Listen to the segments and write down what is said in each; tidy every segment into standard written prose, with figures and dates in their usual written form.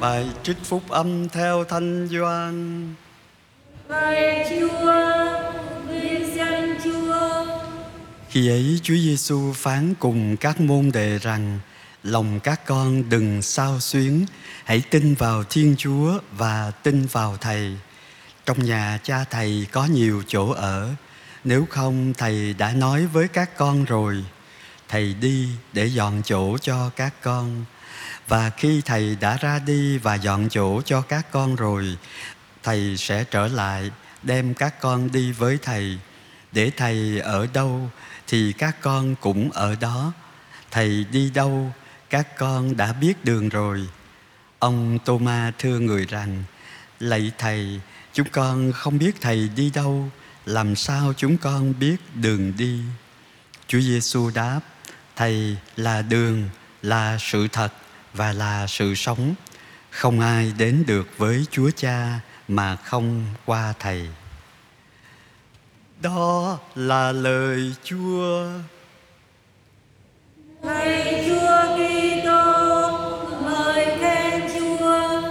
Bài trích phúc âm theo Thánh Gioan. Lạy Chúa, vinh danh Chúa. Khi ấy Chúa Giêsu phán cùng các môn đệ rằng: lòng các con đừng xao xuyến, hãy tin vào Thiên Chúa và tin vào Thầy. Trong nhà Cha Thầy có nhiều chỗ ở, nếu không Thầy đã nói với các con rồi. Thầy đi để dọn chỗ cho các con. Và khi Thầy đã ra đi và dọn chỗ cho các con rồi, Thầy sẽ trở lại đem các con đi với Thầy. Để Thầy ở đâu thì các con cũng ở đó. Thầy đi đâu các con đã biết đường rồi. Ông Tô-ma thưa Người rằng: lạy Thầy, chúng con không biết Thầy đi đâu, làm sao chúng con biết đường đi? Chúa Giêsu đáp: Thầy là đường, là sự thật và là sự sống. Không ai đến được với Chúa Cha mà không qua Thầy. Đó là lời Chúa. Lạy Chúa Kitô, ngợi khen Chúa.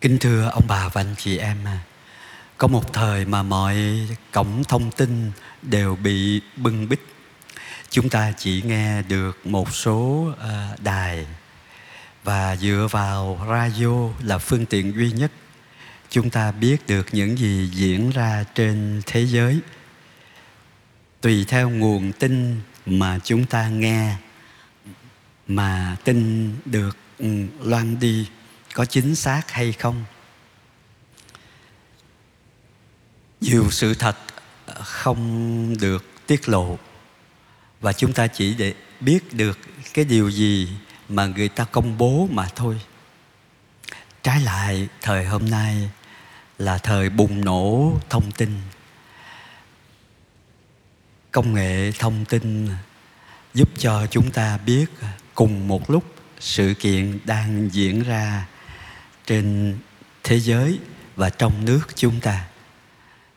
Kính thưa ông bà và anh chị em, có một thời mà mọi cổng thông tin đều bị bưng bít. Chúng ta chỉ nghe được một số đài, và dựa vào radio là phương tiện duy nhất chúng ta biết được những gì diễn ra trên thế giới. Tùy theo nguồn tin mà chúng ta nghe mà tin được loan đi có chính xác hay không. Nhiều sự thật không được tiết lộ, và chúng ta chỉ để biết được cái điều gì mà người ta công bố mà thôi. Trái lại, thời hôm nay là thời bùng nổ thông tin. Công nghệ thông tin giúp cho chúng ta biết cùng một lúc sự kiện đang diễn ra trên thế giới và trong nước chúng ta.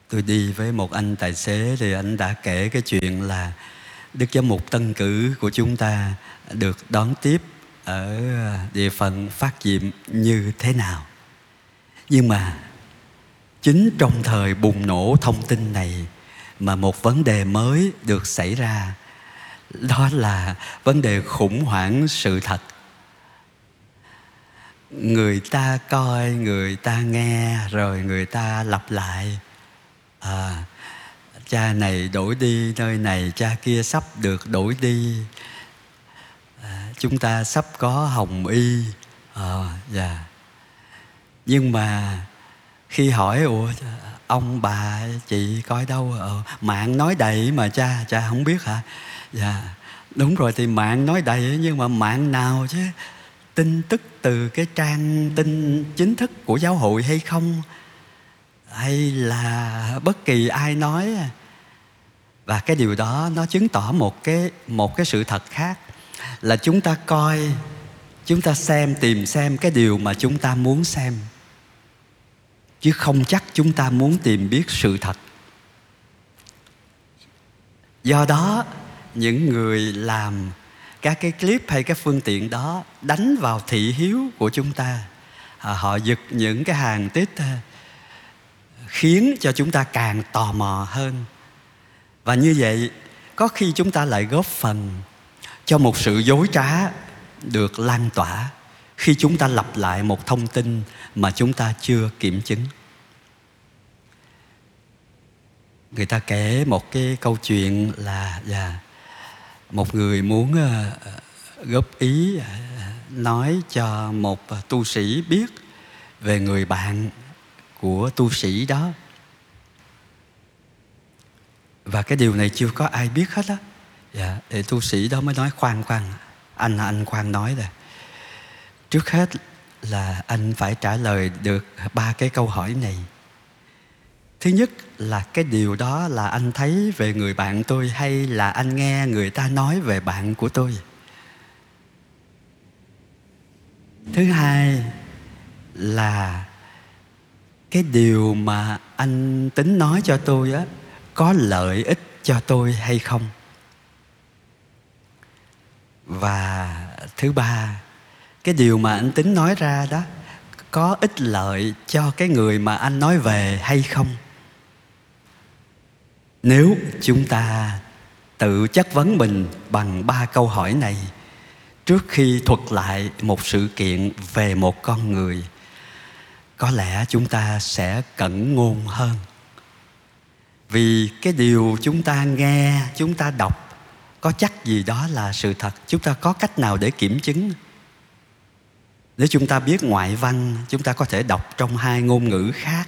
Tôi đi với một anh tài xế thì anh đã kể cái chuyện là Đức Giám mục Tân Cử của chúng ta được đón tiếp ở địa phận Phát Diệm như thế nào. Nhưng mà chính trong thời bùng nổ thông tin này mà một vấn đề mới được xảy ra, đó là vấn đề khủng hoảng sự thật. Người ta coi, người ta nghe, rồi người ta lặp lại. Cha này đổi đi nơi này, cha kia sắp được đổi đi, chúng ta sắp có hồng y. Nhưng mà khi hỏi: ủa ông bà chị coi đâu? Mạng nói đầy mà cha không biết hả? Đúng rồi, thì mạng nói đầy, nhưng mà mạng nào chứ? Tin tức từ cái trang tin chính thức của giáo hội hay không? Hay là bất kỳ ai nói? Và cái điều đó nó chứng tỏ một cái sự thật khác, là chúng ta coi, chúng ta xem, tìm xem cái điều mà chúng ta muốn xem, chứ không chắc chúng ta muốn tìm biết sự thật. Do đó, những người làm các cái clip hay các phương tiện đó đánh vào thị hiếu của chúng ta. Họ giật những cái hàng tít khiến cho chúng ta càng tò mò hơn. Và như vậy, có khi chúng ta lại góp phần cho một sự dối trá được lan tỏa khi chúng ta lặp lại một thông tin mà chúng ta chưa kiểm chứng. Người ta kể một cái câu chuyện là một người muốn góp ý nói cho một tu sĩ biết về người bạn của tu sĩ đó. Và cái điều này chưa có ai biết hết á. Thì tu sĩ đó mới nói: khoan, anh khoan nói rồi. Trước hết là anh phải trả lời được 3 cái câu hỏi này. Thứ nhất là cái điều đó là anh thấy về người bạn tôi, hay là anh nghe người ta nói về bạn của tôi? Thứ hai là cái điều mà anh tính nói cho tôi á, có lợi ích cho tôi hay không? Và thứ ba, cái điều mà anh Tính nói ra đó có ích lợi cho cái người mà anh nói về hay không. Nếu chúng ta tự chất vấn mình bằng 3 câu hỏi này trước khi thuật lại một sự kiện về một con người, có lẽ chúng ta sẽ cẩn ngôn hơn. Vì cái điều chúng ta nghe, chúng ta đọc có chắc gì đó là sự thật. Chúng ta có cách nào để kiểm chứng? Nếu chúng ta biết ngoại văn, chúng ta có thể đọc trong 2 ngôn ngữ khác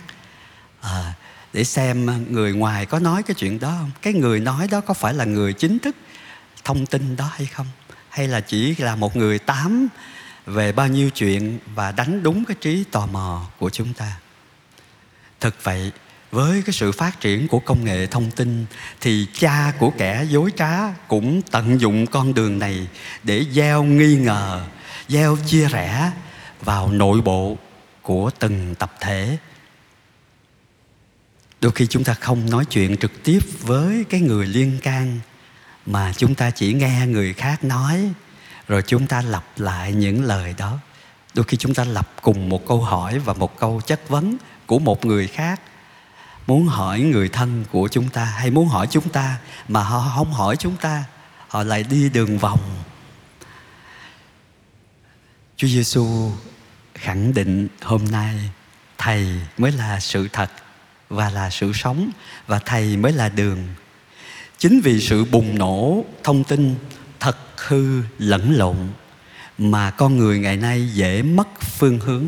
để xem người ngoài có nói cái chuyện đó không. Cái người nói đó có phải là người chính thức thông tin đó hay không, hay là chỉ là một người tám về bao nhiêu chuyện và đánh đúng cái trí tò mò của chúng ta. Thực vậy, với cái sự phát triển của công nghệ thông tin thì cha của kẻ dối trá cũng tận dụng con đường này để gieo nghi ngờ, gieo chia rẽ vào nội bộ của từng tập thể. Đôi khi chúng ta không nói chuyện trực tiếp với cái người liên can, mà chúng ta chỉ nghe người khác nói, rồi chúng ta lặp lại những lời đó. Đôi khi chúng ta lặp cùng một câu hỏi và một câu chất vấn của một người khác, muốn hỏi người thân của chúng ta hay muốn hỏi chúng ta, mà họ không hỏi chúng ta, họ lại đi đường vòng. Chúa Giêsu khẳng định hôm nay Thầy mới là sự thật và là sự sống, và Thầy mới là đường. Chính vì sự bùng nổ thông tin thật hư lẫn lộn mà con người ngày nay dễ mất phương hướng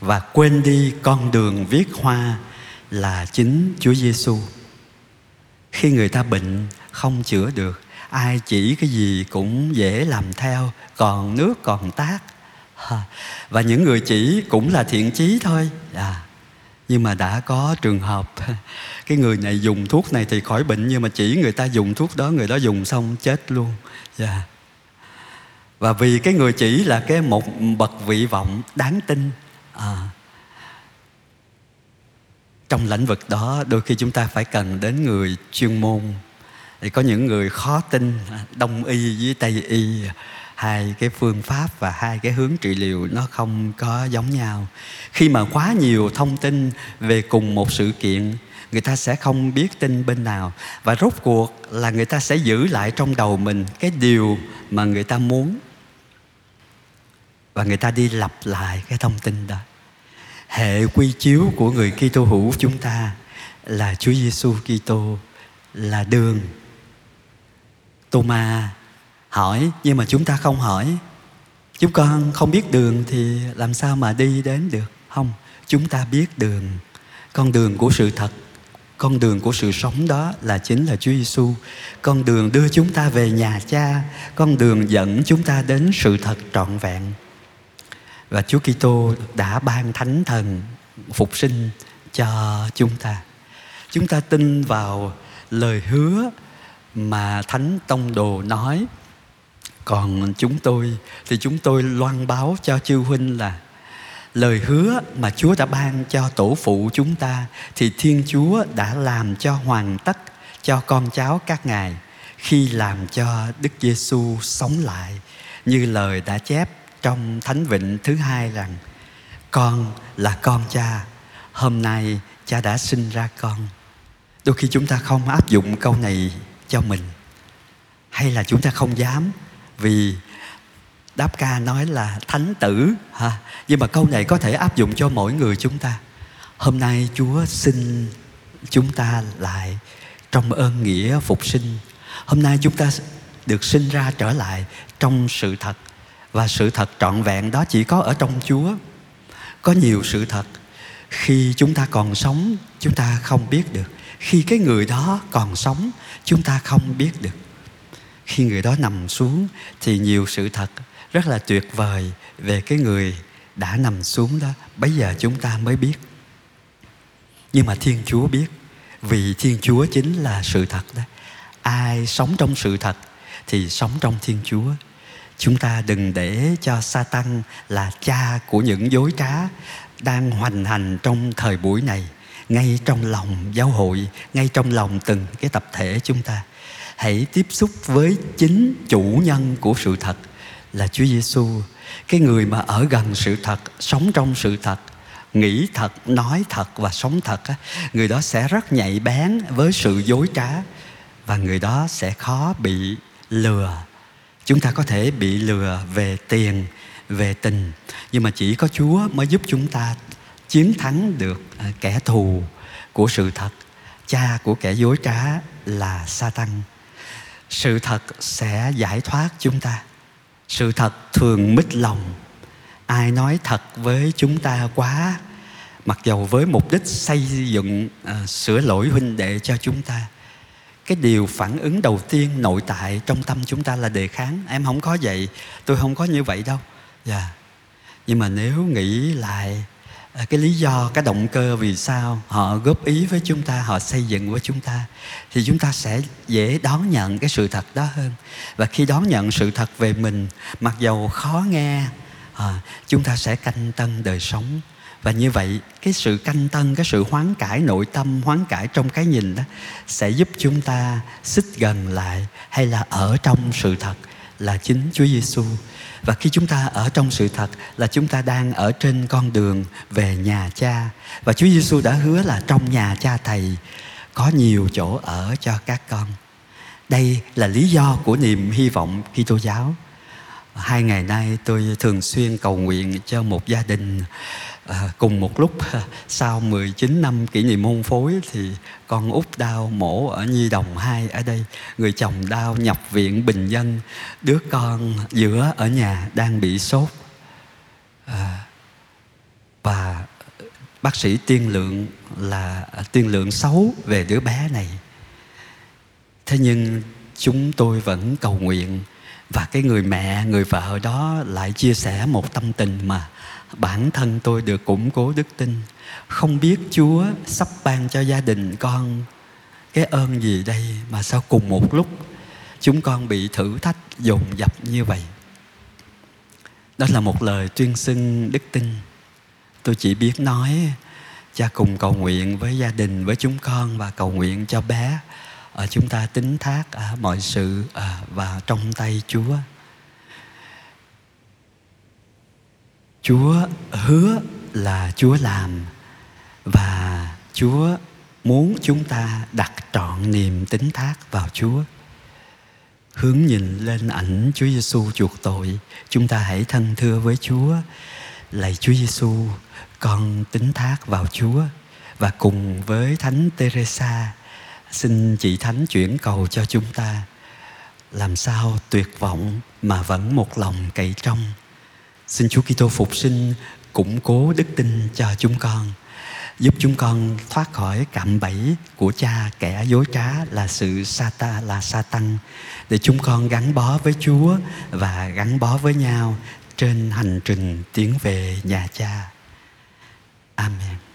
và quên đi con đường viết hoa là chính Chúa Giêsu. Khi người ta bệnh không chữa được, ai chỉ cái gì cũng dễ làm theo, còn nước còn tát. Và những người chỉ cũng là thiện chí thôi. Nhưng mà đã có trường hợp cái người này dùng thuốc này thì khỏi bệnh, nhưng mà chỉ người ta dùng thuốc đó, người đó dùng xong chết luôn. Và vì cái người chỉ là cái một bậc vị vọng đáng tin. Trong lĩnh vực đó đôi khi chúng ta phải cần đến người chuyên môn. Thì có những người khó tin, Đông y với Tây y, hai cái phương pháp và hai cái hướng trị liệu nó không có giống nhau. Khi mà quá nhiều thông tin về cùng một sự kiện, người ta sẽ không biết tin bên nào. Và rốt cuộc là người ta sẽ giữ lại trong đầu mình cái điều mà người ta muốn, và người ta đi lặp lại cái thông tin đó. Hệ quy chiếu của người Kitô hữu chúng ta là Chúa Giêsu Kitô là đường. Tô-ma hỏi, nhưng mà chúng ta không hỏi. Chúng con không biết đường thì làm sao mà đi đến được? Không, chúng ta biết đường. Con đường của sự thật, con đường của sự sống đó là chính là Chúa Giêsu. Con đường đưa chúng ta về nhà Cha, con đường dẫn chúng ta đến sự thật trọn vẹn. Và Chúa Kitô đã ban Thánh Thần phục sinh cho chúng ta. Chúng ta tin vào lời hứa mà Thánh Tông Đồ nói. Còn chúng tôi thì chúng tôi loan báo cho chư huynh là lời hứa mà Chúa đã ban cho tổ phụ chúng ta thì Thiên Chúa đã làm cho hoàn tất cho con cháu các ngài khi làm cho Đức Giêsu sống lại, như lời đã chép trong Thánh Vịnh thứ 2 rằng: Con là con Cha, hôm nay Cha đã sinh ra con. Đôi khi chúng ta không áp dụng câu này cho mình, hay là chúng ta không dám, vì đáp ca nói là thánh tử nhưng mà câu này có thể áp dụng cho mỗi người chúng ta. Hôm nay Chúa sinh chúng ta lại trong ơn nghĩa phục sinh. Hôm nay chúng ta được sinh ra trở lại trong sự thật, và sự thật trọn vẹn đó chỉ có ở trong Chúa. Có nhiều sự thật khi chúng ta còn sống chúng ta không biết được, khi cái người đó còn sống chúng ta không biết được. Khi người đó nằm xuống thì nhiều sự thật rất là tuyệt vời về cái người đã nằm xuống đó, bây giờ chúng ta mới biết. Nhưng mà Thiên Chúa biết, vì Thiên Chúa chính là sự thật đó. Ai sống trong sự thật thì sống trong Thiên Chúa. Chúng ta đừng để cho Satan là cha của những dối trá đang hoành hành trong thời buổi này, ngay trong lòng giáo hội, ngay trong lòng từng cái tập thể chúng ta. Hãy tiếp xúc với chính chủ nhân của sự thật là Chúa Giêsu, cái người mà ở gần sự thật, sống trong sự thật, nghĩ thật, nói thật và sống thật. Người đó sẽ rất nhạy bén với sự dối trá và người đó sẽ khó bị lừa. Chúng ta có thể bị lừa về tiền, về tình, nhưng mà chỉ có Chúa mới giúp chúng ta chiến thắng được kẻ thù của sự thật. Cha của kẻ dối trá là Satan. Sự thật sẽ giải thoát chúng ta. Sự thật thường mít lòng. Ai nói thật với chúng ta quá, mặc dầu với mục đích xây dựng, sửa lỗi huynh đệ cho chúng ta, cái điều phản ứng đầu tiên nội tại trong tâm chúng ta là đề kháng. Em không có vậy, tôi không có như vậy đâu. Nhưng mà nếu nghĩ lại cái lý do, cái động cơ vì sao họ góp ý với chúng ta, họ xây dựng với chúng ta, thì chúng ta sẽ dễ đón nhận cái sự thật đó hơn. Và khi đón nhận sự thật về mình, mặc dầu khó nghe, chúng ta sẽ canh tân đời sống. Và như vậy, cái sự canh tân, cái sự hoán cải nội tâm, hoán cải trong cái nhìn đó sẽ giúp chúng ta xích gần lại, hay là ở trong sự thật là chính Chúa Giêsu. Và khi chúng ta ở trong sự thật là chúng ta đang ở trên con đường về nhà Cha. Và Chúa Giêsu đã hứa là trong nhà Cha Thầy có nhiều chỗ ở cho các con. Đây là lý do của niềm hy vọng Kitô giáo. 2 ngày nay tôi thường xuyên cầu nguyện cho một gia đình cùng một lúc. Sau 19 năm kỷ niệm hôn phối thì con út đau mổ ở Nhi Đồng 2 ở đây, người chồng đau nhập viện Bình Dân, đứa con giữa ở nhà đang bị sốt. Và bác sĩ tiên lượng là tiên lượng xấu về đứa bé này. Thế nhưng chúng tôi vẫn cầu nguyện. Và cái người mẹ, người vợ đó lại chia sẻ một tâm tình mà bản thân tôi được củng cố đức tin. Không biết Chúa sắp ban cho gia đình con cái ơn gì đây mà sao cùng một lúc chúng con bị thử thách dồn dập như vậy. Đó là một lời tuyên xưng đức tin. Tôi chỉ biết nói cha cùng cầu nguyện với gia đình, với chúng con và cầu nguyện cho bé. Chúng ta tín thác mọi sự vào trong tay Chúa. Chúa hứa là Chúa làm, và Chúa muốn chúng ta đặt trọn niềm tín thác vào Chúa. Hướng nhìn lên ảnh Chúa Giêsu chuộc tội, chúng ta hãy thân thưa với Chúa: lạy Chúa Giêsu, con tín thác vào Chúa. Và cùng với Thánh Teresa, xin chị Thánh chuyển cầu cho chúng ta làm sao tuyệt vọng mà vẫn một lòng cậy trông. Xin Chúa Kitô phục sinh củng cố đức tin cho chúng con, giúp chúng con thoát khỏi cạm bẫy của cha kẻ dối trá là Satan, để chúng con gắn bó với Chúa và gắn bó với nhau trên hành trình tiến về nhà Cha. Amen.